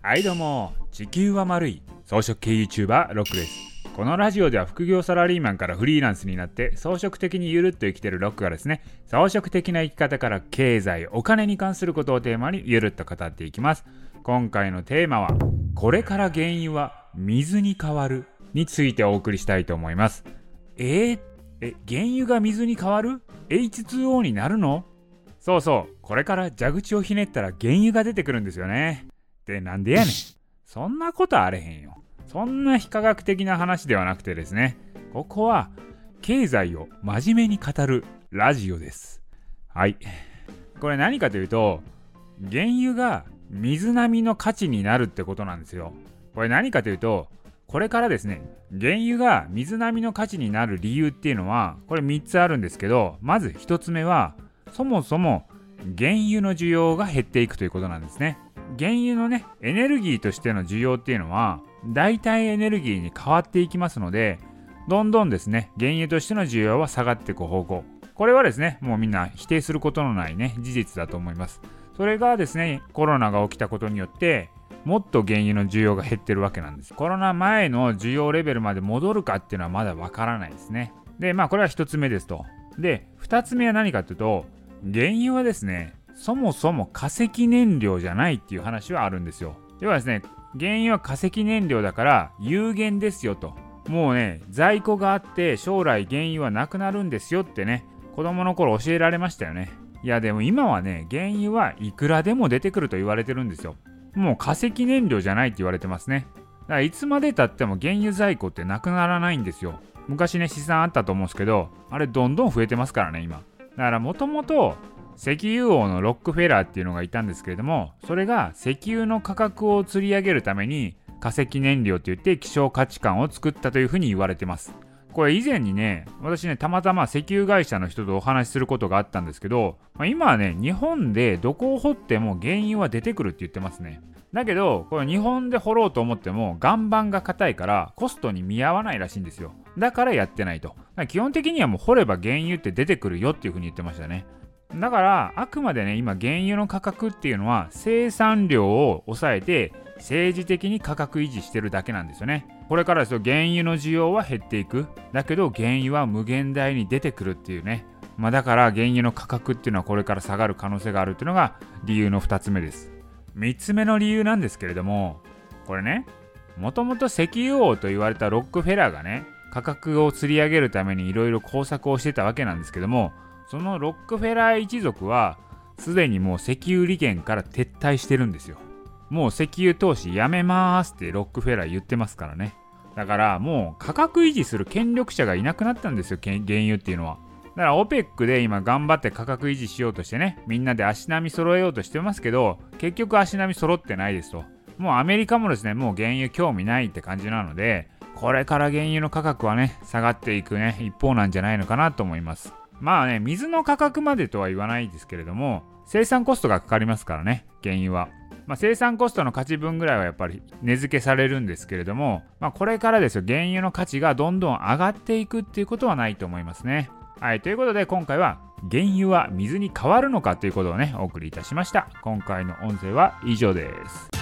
はいどうも、地球は丸い草食系 YouTuber ロックです。このラジオでは副業サラリーマンからフリーランスになって草食的にゆるっと生きてるロックがですね、草食的な生き方から経済、お金に関することをテーマにゆるっと語っていきます。今回のテーマはこれから原因は水に変わるについてお送りしたいと思います。原油が水に変わる？ H2O になるの？そうそう、これから蛇口をひねったら原油が出てくるんですよね。で、なんでやねん。そんなことあれへんよ。そんな非科学的な話ではなくてですね、ここは経済を真面目に語るラジオです。はい、これ何かというと、原油が水並みの価値になるってことなんですよ。これ何かというと、これからですね、原油が水並みの価値になる理由っていうのはこれ3つあるんですけど、まず1つ目はそもそも原油の需要が減っていくということなんですね。原油のね、エネルギーとしての需要っていうのは代替エネルギーに変わっていきますので、どんどんですね、原油としての需要は下がっていく方向、これはですね、もうみんな否定することのないね、事実だと思います。それがですね、コロナが起きたことによってもっと原油の需要が減ってるわけなんです。コロナ前の需要レベルまで戻るかっていうのはまだわからないですね。で、まあこれは1つ目ですと。で、2つ目は何かというと、原油はですね、そもそも化石燃料じゃないっていう話はあるんですよ。要はですね、原油は化石燃料だから有限ですよと。もうね、在庫があって将来原油はなくなるんですよってね、子供の頃教えられましたよね。いやでも今はね、原油はいくらでも出てくると言われてるんですよ。もう化石燃料じゃないって言われてますね。だからいつまでたっても原油在庫ってなくならないんですよ。昔ね、資産あったと思うんですけど、あれどんどん増えてますからね今。だからもともと石油王のロックフェラーっていうのがいたんですけれども、それが石油の価格を釣り上げるために化石燃料って言って希少価値観を作ったというふうに言われてます。これ以前にね、私ね、たまたま石油会社の人とお話しすることがあったんですけど、今はね、日本でどこを掘っても原油は出てくるって言ってますね。だけどこれ日本で掘ろうと思っても岩盤が硬いからコストに見合わないらしいんですよ。だからやってないと。基本的にはもう掘れば原油って出てくるよっていうふうに言ってましたね。だからあくまでね、今原油の価格っていうのは生産量を抑えて政治的に価格維持してるだけなんですよね。これからですよ、原油の需要は減っていく。だけど原油は無限大に出てくるっていうね。だから原油の価格っていうのはこれから下がる可能性があるっていうのが理由の2つ目です。3つ目の理由なんですけれども、これね、もともと石油王と言われたロックフェラーがね、価格を釣り上げるためにいろいろ工作をしてたわけなんですけども、そのロックフェラー一族はすでにもう石油利権から撤退してるんですよ。もう石油投資やめまーすってロックフェラー言ってますからね。だからもう価格維持する権力者がいなくなったんですよ、原油っていうのは。だから OPEC で今頑張って価格維持しようとしてね、みんなで足並み揃えようとしてますけど、結局足並み揃ってないですと。もうアメリカもですね、もう原油興味ないって感じなので、これから原油の価格はね、下がっていくね、一方なんじゃないのかなと思います。まあね、水の価格までとは言わないですけれども、生産コストがかかりますからね、原油は。生産コストの価値分ぐらいはやっぱり値付けされるんですけれども、これからですよ、原油の価値がどんどん上がっていくっていうことはないと思いますね。はい、ということで今回は原油は水に変わるのかということをね、お送りいたしました。今回の音声は以上です。